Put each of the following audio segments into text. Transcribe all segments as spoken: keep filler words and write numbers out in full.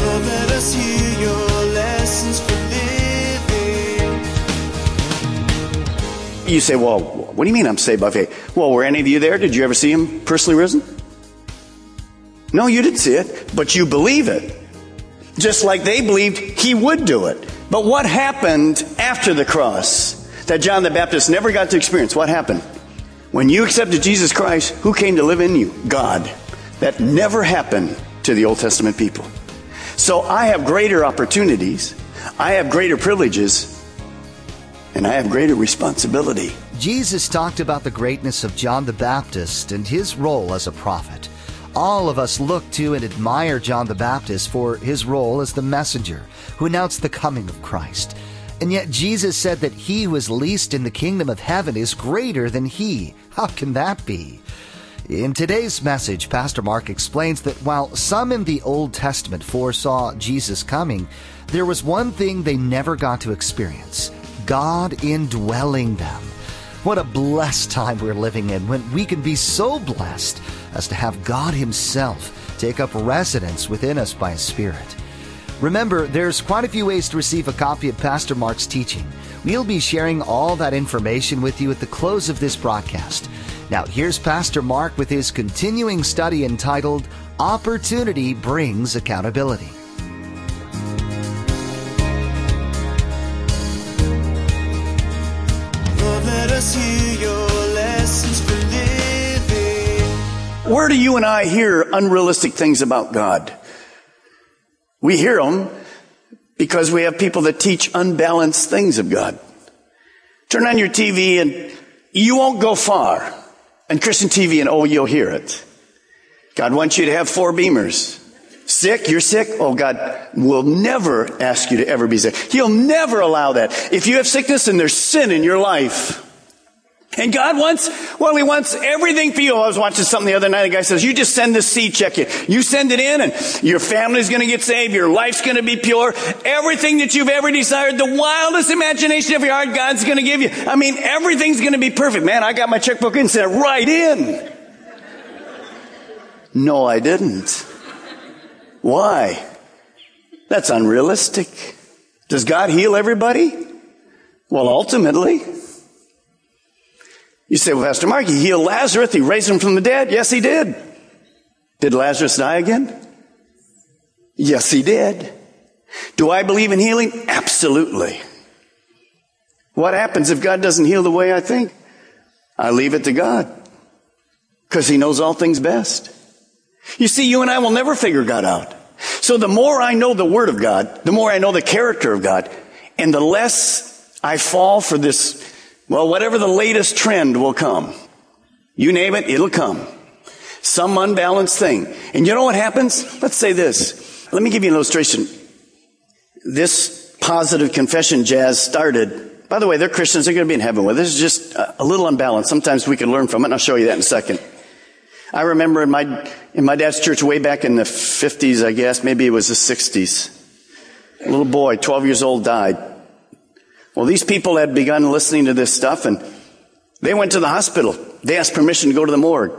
Lord, let us hear your lessons for living. You say, well, what do you mean I'm saved by faith? Well, were any of you there? Did you ever see him personally risen? No, you didn't see it, but you believe it. Just like they believed he would do it. But what happened after the cross that John the Baptist never got to experience? What happened? When you accepted Jesus Christ, who came to live in you? God. That never happened to the Old Testament people. So I have greater opportunities, I have greater privileges, and I have greater responsibility. Jesus talked about the greatness of John the Baptist and his role as a prophet. All of us look to and admire John the Baptist for his role as the messenger who announced the coming of Christ. And yet Jesus said that he who is least in the kingdom of heaven is greater than he. How can that be? In today's message, Pastor Mark explains that while some in the Old Testament foresaw Jesus coming, there was one thing they never got to experience: God indwelling them. What a blessed time we're living in when we can be so blessed as to have God himself take up residence within us by his Spirit. Remember, there's quite a few ways to receive a copy of Pastor Mark's teaching. We'll be sharing all that information with you at the close of this broadcast. Now, here's Pastor Mark with his continuing study entitled, Opportunity Brings Accountability. Lord, let us hear your lessons for living. Where do you and I hear unrealistic things about God? We hear them because we have people that teach unbalanced things of God. Turn on your T V and you won't go far. And Christian T V and oh, you'll hear it. God wants you to have four beamers. Sick? You're sick? Oh, God will never ask you to ever be sick. He'll never allow that. If you have sickness and there's sin in your life. And God wants, well, he wants everything for you. I was watching something the other night. The guy says, you just send this seed check in. You send it in and your family's going to get saved. Your life's going to be pure. Everything that you've ever desired, the wildest imagination of your heart, God's going to give you. I mean, everything's going to be perfect. Man, I got my checkbook and sent it right in. No, I didn't. Why? That's unrealistic. Does God heal everybody? Well, ultimately. You say, well, Pastor Mark, he healed Lazarus. He raised him from the dead. Yes, he did. Did Lazarus die again? Yes, he did. Do I believe in healing? Absolutely. What happens if God doesn't heal the way I think? I leave it to God because he knows all things best. You see, you and I will never figure God out. So the more I know the Word of God, the more I know the character of God, and the less I fall for this. Well, whatever the latest trend will come, you name it, it'll come. Some unbalanced thing. And you know what happens? Let's say this. Let me give you an illustration. This positive confession jazz started. By the way, they're Christians. They're going to be in heaven with. This is just a little unbalanced. Sometimes we can learn from it, and I'll show you that in a second. I remember in my in my dad's church way back in the fifties, I guess. Maybe it was the sixties. A little boy, twelve years old, died. Well, these people had begun listening to this stuff, and they went to the hospital. They asked permission to go to the morgue.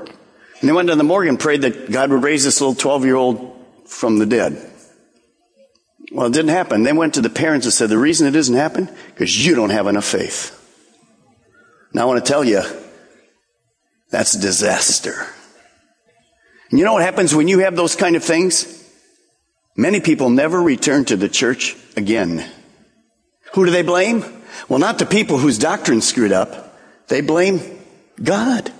And they went to the morgue and prayed that God would raise this little twelve-year-old from the dead. Well, it didn't happen. They went to the parents and said, the reason it doesn't happen, because you don't have enough faith. Now, I want to tell you, that's a disaster. And you know what happens when you have those kind of things? Many people never return to the church again. Who do they blame? Well, not the people whose doctrine screwed up. They blame God.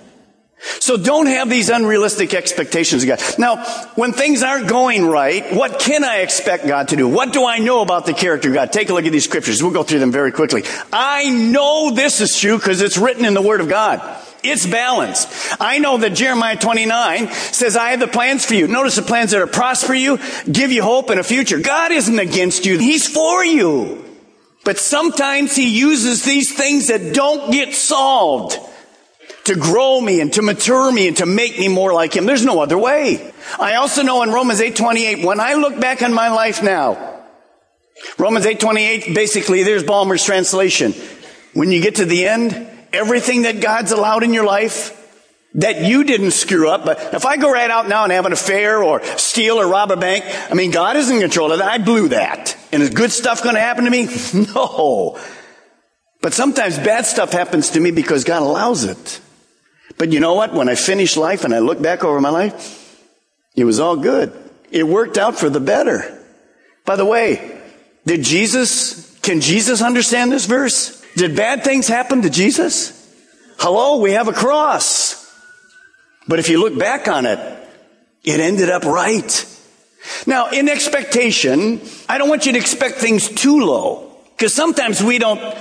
So don't have these unrealistic expectations of God. Now, when things aren't going right, what can I expect God to do? What do I know about the character of God? Take a look at these scriptures. We'll go through them very quickly. I know this is true because it's written in the Word of God. It's balanced. I know that Jeremiah twenty-nine says, I have the plans for you. Notice the plans that are prosper you, give you hope and a future. God isn't against you. He's for you. But sometimes He uses these things that don't get solved to grow me and to mature me and to make me more like Him. There's no other way. I also know in Romans eight twenty-eight, when I look back on my life now, Romans eight twenty-eight, basically, there's Balmer's translation. When you get to the end, everything that God's allowed in your life that you didn't screw up, but if I go right out now and have an affair or steal or rob a bank, I mean, God is in control of that. I blew that. And is good stuff going to happen to me? No. But sometimes bad stuff happens to me because God allows it. But you know what? When I finish life and I look back over my life, it was all good. It worked out for the better. By the way, did Jesus, can Jesus understand this verse? Did bad things happen to Jesus? Hello, we have a cross. But if you look back on it, it ended up right. Now, in expectation, I don't want you to expect things too low. Because sometimes we don't...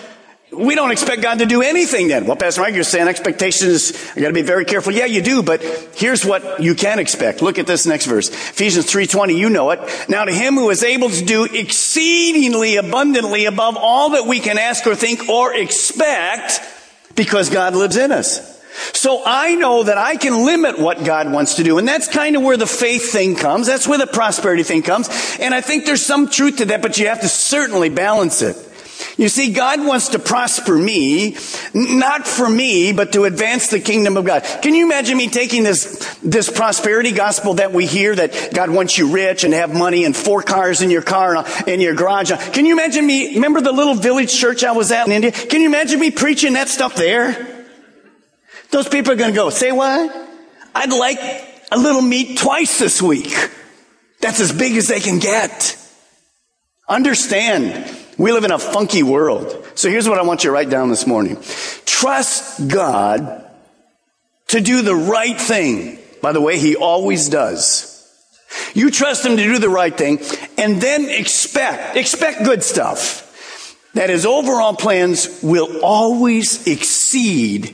We don't expect God to do anything then. Well, Pastor Mike, you're saying expectations, I got to be very careful. Yeah, you do, but here's what you can expect. Look at this next verse. Ephesians three twenty, you know it. Now to Him who is able to do exceedingly abundantly above all that we can ask or think or expect, because God lives in us. So I know that I can limit what God wants to do. And that's kind of where the faith thing comes. That's where the prosperity thing comes. And I think there's some truth to that, but you have to certainly balance it. You see, God wants to prosper me, not for me, but to advance the kingdom of God. Can you imagine me taking this, this prosperity gospel that we hear, that God wants you rich and have money and four cars in your car and in your garage? Can you imagine me, remember the little village church I was at in India? Can you imagine me preaching that stuff there? Those people are going to go, say what? I'd like a little meat twice this week. That's as big as they can get. Understand. We live in a funky world. So here's what I want you to write down this morning. Trust God to do the right thing. By the way, He always does. You trust Him to do the right thing, and then expect, expect good stuff. That His overall plans will always exceed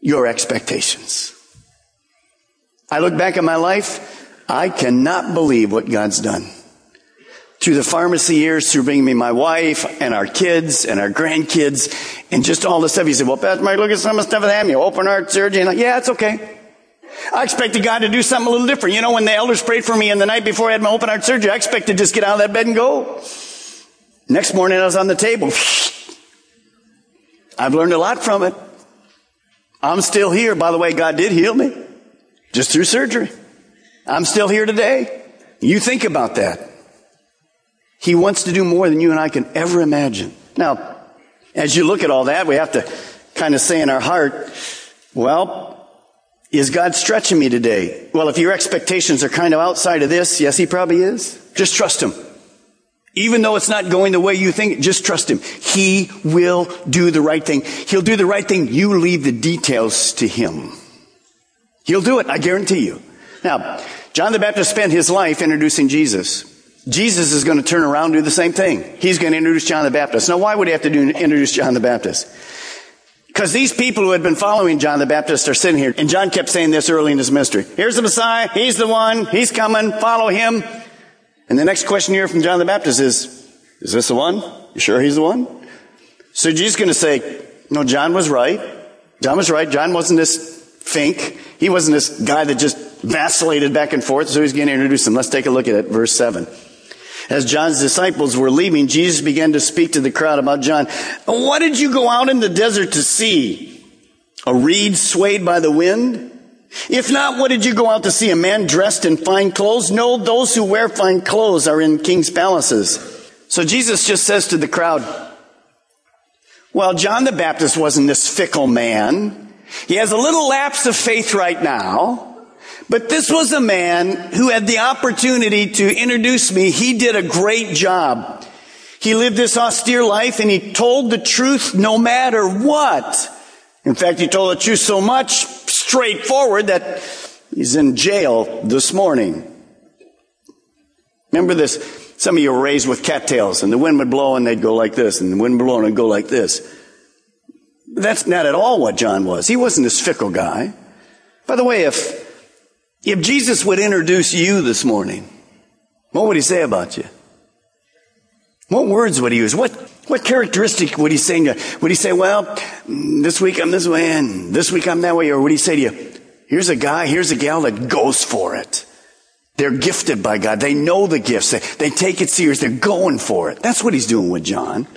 your expectations. I look back at my life, I cannot believe what God's done. Through the pharmacy years, through bringing me my wife and our kids and our grandkids and just all the stuff. You said, well, Pastor Mike, look at some of the stuff that happened. You open heart surgery. And like, yeah, it's okay. I expected God to do something a little different. You know, when the elders prayed for me and the night before I had my open heart surgery, I expected to just get out of that bed and go. Next morning, I was on the table. I've learned a lot from it. I'm still here. By the way, God did heal me just through surgery. I'm still here today. You think about that. He wants to do more than you and I can ever imagine. Now, as you look at all that, we have to kind of say in our heart, well, is God stretching me today? Well, if your expectations are kind of outside of this, yes, He probably is. Just trust Him. Even though it's not going the way you think, just trust Him. He will do the right thing. He'll do the right thing. You leave the details to Him. He'll do it, I guarantee you. Now, John the Baptist spent his life introducing Jesus. Jesus is going to turn around and do the same thing. He's going to introduce John the Baptist. Now, why would he have to do, introduce John the Baptist? Because these people who had been following John the Baptist are sitting here. And John kept saying this early in his ministry. Here's the Messiah. He's the one. He's coming. Follow Him. And the next question here from John the Baptist is, is this the one? You sure he's the one? So Jesus is going to say, no, John was right. John was right. John wasn't this fink. He wasn't this guy that just vacillated back and forth. So he's going to introduce him. Let's take a look at it. Verse seven. As John's disciples were leaving, Jesus began to speak to the crowd about John. What did you go out in the desert to see? A reed swayed by the wind? If not, what did you go out to see? A man dressed in fine clothes? No, those who wear fine clothes are in king's palaces. So Jesus just says to the crowd, well, John the Baptist wasn't this fickle man. He has a little lapse of faith right now. But this was a man who had the opportunity to introduce me. He did a great job. He lived this austere life, and he told the truth no matter what. In fact, he told the truth so much, straightforward that he's in jail this morning. Remember this? Some of you were raised with cattails, and the wind would blow, and they'd go like this, and the wind would blow, and it'd go like this. That's not at all what John was. He wasn't this fickle guy. By the way, if if Jesus would introduce you this morning, what would he say about you? What words would he use? What what characteristic would he say to you? Would he say, well, this week I'm this way, and this week I'm that way? Or would he say to you, here's a guy, here's a gal that goes for it. They're gifted by God. They know the gifts. They, they take it serious. They're going for it. That's what he's doing with John.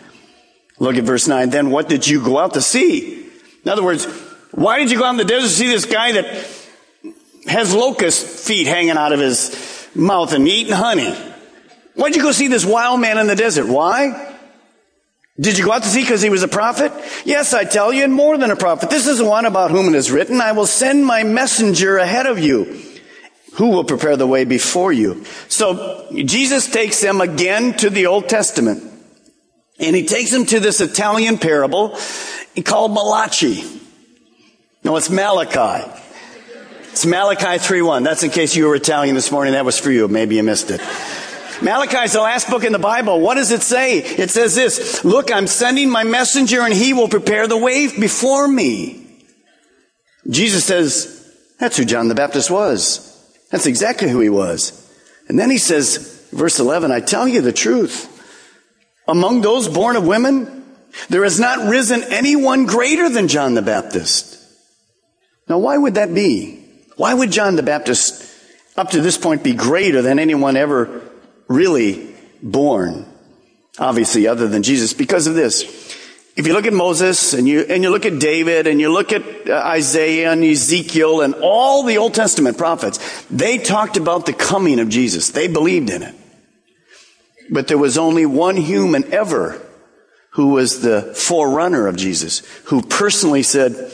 Look at verse nine. Then what did you go out to see? In other words, why did you go out in the desert to see this guy that has locust feet hanging out of his mouth and eating honey? Why'd you go see this wild man in the desert? Why? Did you go out to see because he was a prophet? Yes, I tell you, and more than a prophet. This is the one about whom it is written, I will send my messenger ahead of you, who will prepare the way before you. So Jesus takes them again to the Old Testament. And he takes them to this Italian parable called Malachi. No, it's Malachi. It's Malachi three one. That's in case you were Italian this morning. That was for you. Maybe you missed it. Malachi is the last book in the Bible. What does it say? It says this, look, I'm sending my messenger and he will prepare the way before me. Jesus says, that's who John the Baptist was. That's exactly who he was. And then he says, verse eleven, I tell you the truth. Among those born of women, there has not risen anyone greater than John the Baptist. Now, why would that be? Why would John the Baptist, up to this point, be greater than anyone ever really born? Obviously, other than Jesus, because of this. If you look at Moses, and you and you look at David, and you look at Isaiah and Ezekiel and all the Old Testament prophets, they talked about the coming of Jesus. They believed in it. But there was only one human ever who was the forerunner of Jesus, who personally said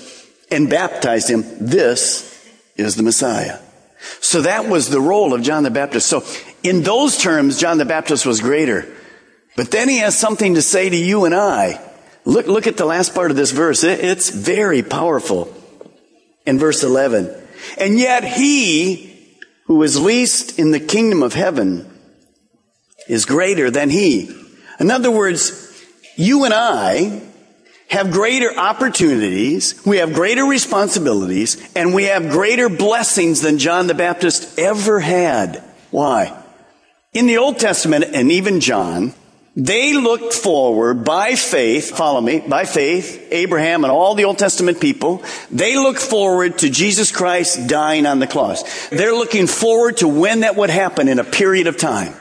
and baptized him, this is the Messiah. So that was the role of John the Baptist. So in those terms, John the Baptist was greater. But then he has something to say to you and I. Look, look at the last part of this verse. It, it's very powerful. In verse eleven, and yet he who is least in the kingdom of heaven is greater than he. In other words, you and I have greater opportunities, we have greater responsibilities, and we have greater blessings than John the Baptist ever had. Why? In the Old Testament, and even John, they looked forward by faith, follow me, by faith, Abraham and all the Old Testament people, they looked forward to Jesus Christ dying on the cross. They're looking forward to when that would happen in a period of time.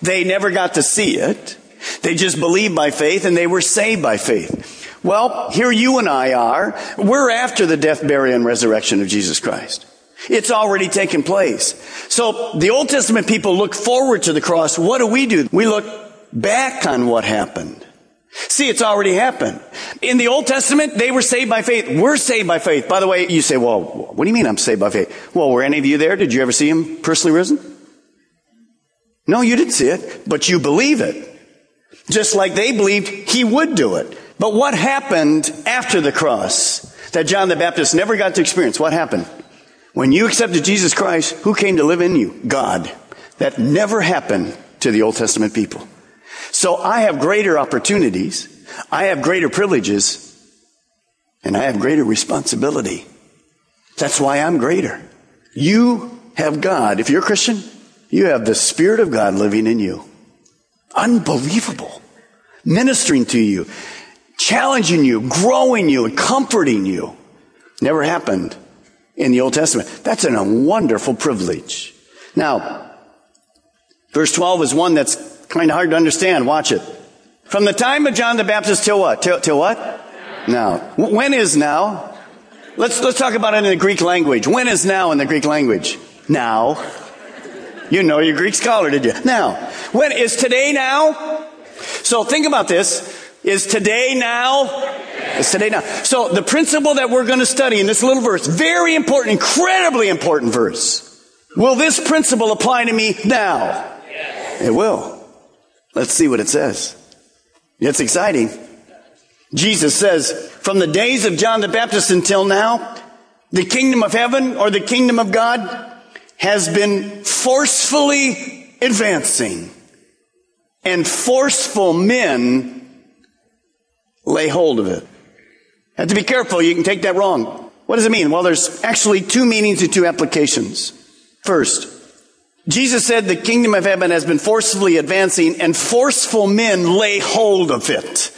They never got to see it. They just believed by faith, and they were saved by faith. Well, here you and I are. We're after the death, burial, and resurrection of Jesus Christ. It's already taken place. So the Old Testament people look forward to the cross. What do we do? We look back on what happened. See, it's already happened. In the Old Testament, they were saved by faith. We're saved by faith. By the way, you say, well, what do you mean I'm saved by faith? Well, were any of you there? Did you ever see him personally risen? No, you didn't see it, but you believe it. Just like they believed he would do it. But what happened after the cross that John the Baptist never got to experience? What happened? When you accepted Jesus Christ, who came to live in you? God. That never happened to the Old Testament people. So I have greater opportunities, I have greater privileges, and I have greater responsibility. That's why I'm greater. You have God. If you're a Christian, you have the Spirit of God living in you. Unbelievable. Ministering to you, challenging you, growing you, and comforting you. Never happened in the Old Testament. That's a wonderful privilege. Now, verse twelve is one that's kind of hard to understand. Watch it. From the time of John the Baptist till what? Till, till what? Now. When is now? Let's, let's talk about it in the Greek language. When is now in the Greek language? Now. You know your Greek scholar, did you? Now, when is today now? So think about this. Is today now? Is today now? So the principle that we're going to study in this little verse, very important, incredibly important verse. Will this principle apply to me now? Yes. It will. Let's see what it says. It's exciting. Jesus says, from the days of John the Baptist until now, The kingdom of heaven or the kingdom of God has been forcefully advancing, and forceful men lay hold of it. Have to be careful. You can take that wrong. What does it mean? Well, there's actually two meanings and two applications. First, Jesus said the kingdom of heaven has been forcefully advancing and forceful men lay hold of it.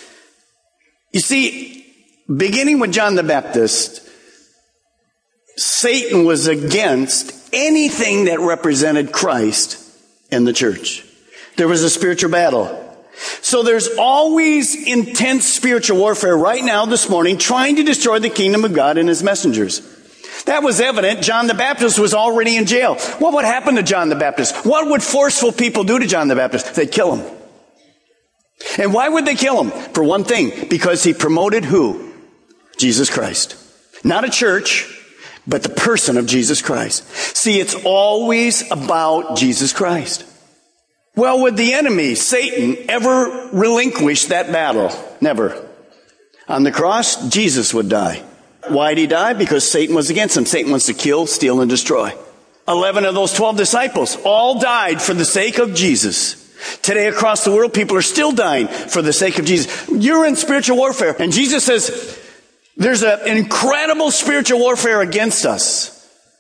You see, beginning with John the Baptist, Satan was against anything that represented Christ and the church. There was a spiritual battle. So there's always intense spiritual warfare right now this morning trying to destroy the kingdom of God and his messengers. That was evident. John the Baptist was already in jail. What would happen to John the Baptist? What would forceful people do to John the Baptist? They'd kill him. And why would they kill him? For one thing, because he promoted who? Jesus Christ. Not a church, but the person of Jesus Christ. See, it's always about Jesus Christ. Well, would the enemy, Satan, ever relinquish that battle? Never. On the cross, Jesus would die. Why did he die? Because Satan was against him. Satan wants to kill, steal, and destroy. Eleven of those twelve disciples all died for the sake of Jesus. Today across the world, people are still dying for the sake of Jesus. You're in spiritual warfare. And Jesus says, there's an incredible spiritual warfare against us.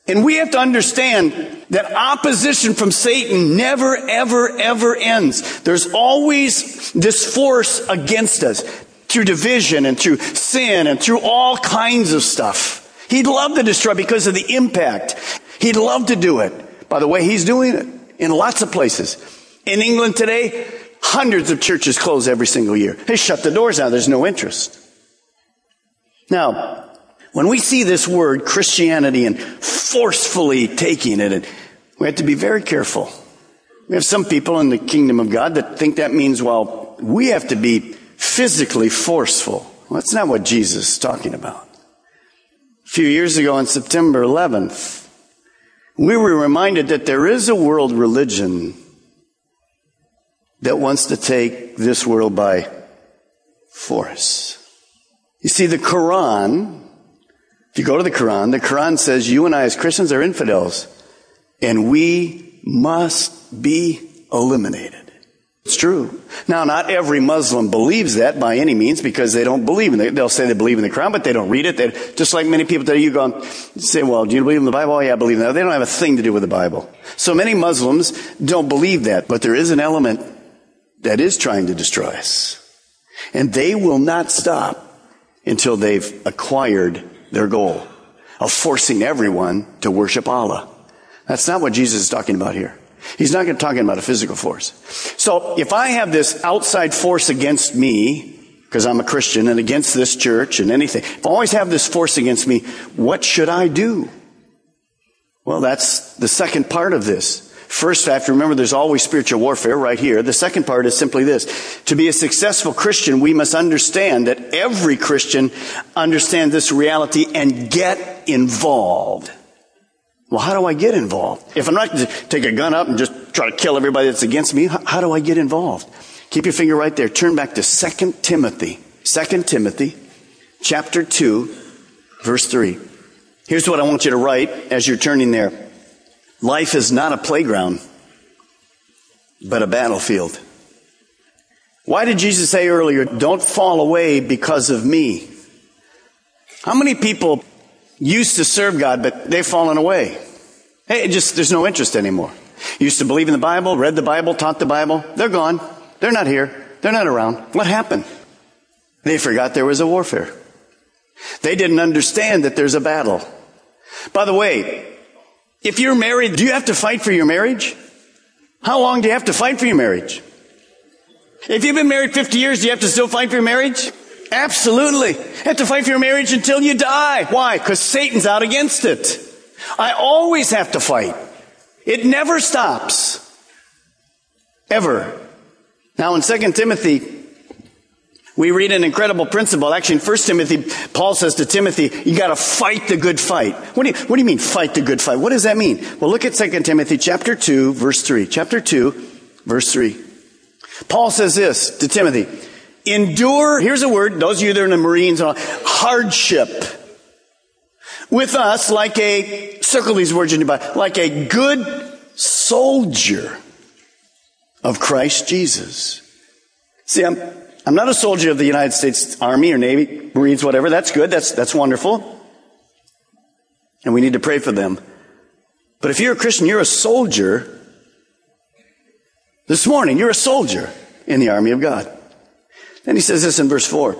And we have to understand that opposition from Satan never, ever, ever ends. There's always this force against us, through division and through sin and through all kinds of stuff. He'd love to destroy because of the impact. He'd love to do it. By the way, he's doing it in lots of places. In England today, hundreds of churches close every single year. They shut the doors down. There's no interest. Now, when we see this word Christianity and forcefully taking it, we have to be very careful. We have some people in the kingdom of God that think that means, well, we have to be physically forceful. Well, that's not what Jesus is talking about. A few years ago on September eleventh, we were reminded that there is a world religion that wants to take this world by force. You see, the Quran, if you go to the Quran, the Quran says you and I as Christians are infidels, and we must be eliminated. It's true. Now, not every Muslim believes that by any means because they don't believe in it. They'll say they believe in the Quran, but they don't read it. They're, just like many people today, you go and say, well, do you believe in the Bible? Oh, yeah, I believe in that. They don't have a thing to do with the Bible. So many Muslims don't believe that, but there is an element that is trying to destroy us. And they will not stop until they've acquired their goal of forcing everyone to worship Allah. That's not what Jesus is talking about here. He's not going to talk about a physical force. So if I have this outside force against me, because I'm a Christian, and against this church and anything, if I always have this force against me, what should I do? Well, that's the second part of this. First, I have to remember there's always spiritual warfare right here. The second part is simply this. To be a successful Christian, we must understand that every Christian understands this reality and get involved. Well, how do I get involved? If I'm not going to take a gun up and just try to kill everybody that's against me, how do I get involved? Keep your finger right there. Turn back to Second Timothy. Second Timothy, chapter two, verse three. Here's what I want you to write as you're turning there. Life is not a playground, but a battlefield. Why did Jesus say earlier, don't fall away because of me? How many people used to serve God, but they've fallen away? Hey, just there's no interest anymore. Used to believe in the Bible, read the Bible, taught the Bible. They're gone. They're not here. They're not around. What happened? They forgot there was a warfare. They didn't understand that there's a battle. By the way, if you're married, do you have to fight for your marriage? How long do you have to fight for your marriage? If you've been married fifty years, do you have to still fight for your marriage? Absolutely. You have to fight for your marriage until you die. Why? Because Satan's out against it. I always have to fight. It never stops. Ever. Now in Second Timothy, we read an incredible principle. Actually, in First Timothy, Paul says to Timothy, you got to fight the good fight. What do you, what do you mean, fight the good fight? What does that mean? Well, look at Second Timothy chapter two, verse three. Chapter two, verse three. Paul says this to Timothy. Endure, here's a word, those of you that are in the Marines, hardship with us like a, circle these words in your Bible, like a good soldier of Christ Jesus. See, I'm I'm not a soldier of the United States Army or Navy, Marines, whatever. That's good. That's that's wonderful. And we need to pray for them. But if you're a Christian, you're a soldier. This morning, you're a soldier in the army of God. Then he says this in verse four.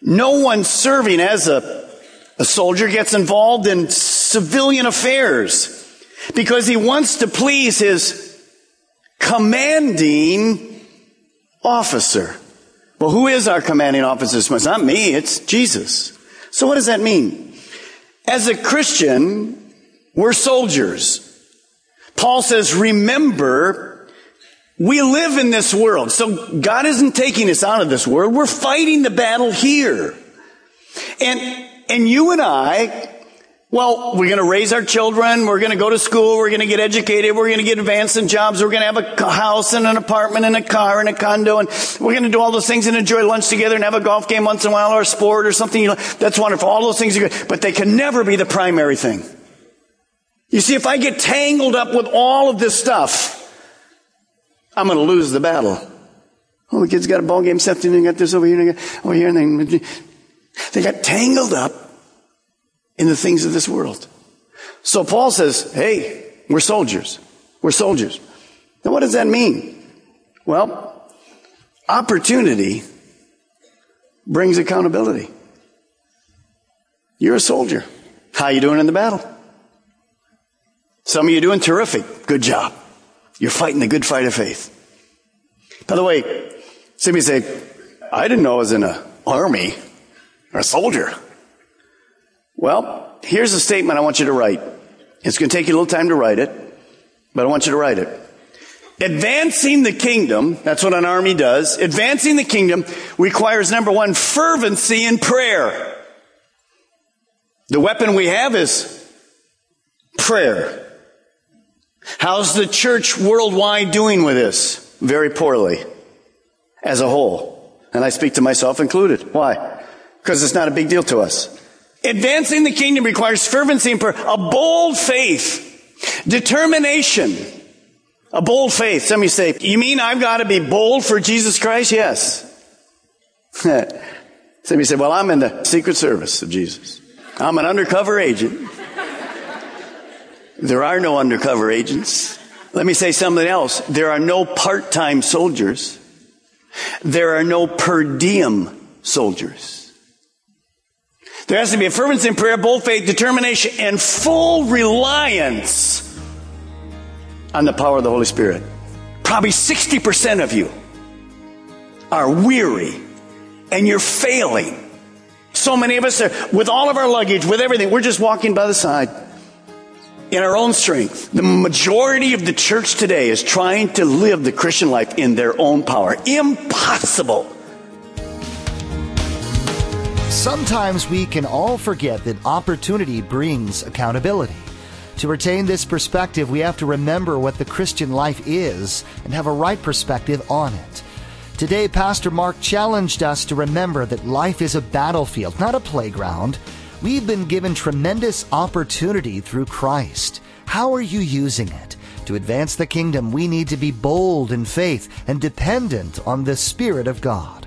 No one serving as a, a soldier gets involved in civilian affairs because he wants to please his commanding officer. Well, who is our commanding officer? It's not me, it's Jesus. So what does that mean? As a Christian, we're soldiers. Paul says, remember, we live in this world. So God isn't taking us out of this world. We're fighting the battle here. And, and you and I, well, we're going to raise our children. We're going to go to school. We're going to get educated. We're going to get advanced in jobs. We're going to have a house and an apartment and a car and a condo. And we're going to do all those things and enjoy lunch together and have a golf game once in a while or a sport or something. You know, that's wonderful. All those things are good. But they can never be the primary thing. You see, if I get tangled up with all of this stuff, I'm going to lose the battle. Oh, the kids got a ball game set and they got this over here and they got over here. And they, they got tangled up in the things of this world. So Paul says, hey, we're soldiers. We're soldiers. Now what does that mean? Well, opportunity brings accountability. You're a soldier. How are you doing in the battle? Some of you are doing terrific. Good job. You're fighting the good fight of faith. By the way, somebody say, I didn't know I was in an army or a soldier. Well, here's a statement I want you to write. It's going to take you a little time to write it, but I want you to write it. Advancing the kingdom, that's what an army does. Advancing the kingdom requires, number one, fervency in prayer. The weapon we have is prayer. How's the church worldwide doing with this? Very poorly, as a whole. And I speak to myself included. Why? Because it's not a big deal to us. Advancing the kingdom requires fervency and prayer, a bold faith, determination, a bold faith. Somebody say, you mean I've got to be bold for Jesus Christ? Yes. Somebody say, well, I'm in the secret service of Jesus. I'm an undercover agent. There are no undercover agents. Let me say something else. There are no part-time soldiers. There are no per diem soldiers. There has to be a fervency in prayer, bold faith, determination, and full reliance on the power of the Holy Spirit. Probably sixty percent of you are weary and you're failing. So many of us are, with all of our luggage, with everything, we're just walking by the side in our own strength. The majority of the church today is trying to live the Christian life in their own power. Impossible. Sometimes we can all forget that opportunity brings accountability. To retain this perspective, we have to remember what the Christian life is and have a right perspective on it. Today, Pastor Mark challenged us to remember that life is a battlefield, not a playground. We've been given tremendous opportunity through Christ. How are you using it? To advance the kingdom, we need to be bold in faith and dependent on the Spirit of God.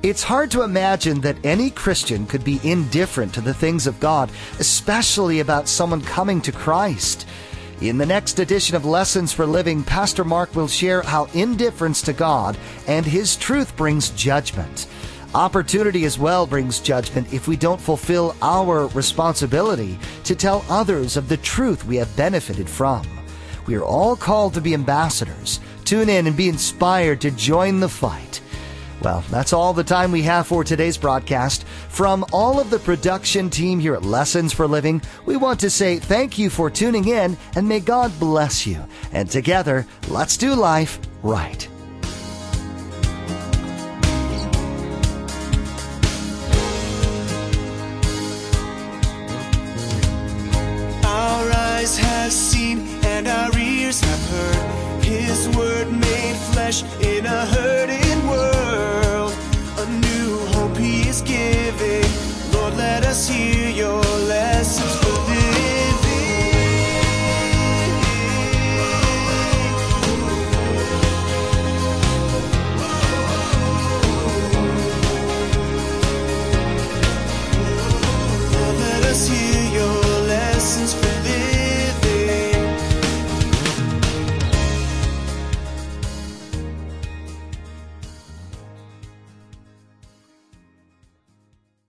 It's hard to imagine that any Christian could be indifferent to the things of God, especially about someone coming to Christ. In the next edition of Lessons for Living, Pastor Mark will share how indifference to God and His truth brings judgment. Opportunity as well brings judgment if we don't fulfill our responsibility to tell others of the truth we have benefited from. We are all called to be ambassadors. Tune in and be inspired to join the fight. Well, that's all the time we have for today's broadcast. From all of the production team here at Lessons for Living, we want to say thank you for tuning in, and may God bless you. And together, let's do life right. Our eyes have seen and our ears have heard His word made flesh in a herd.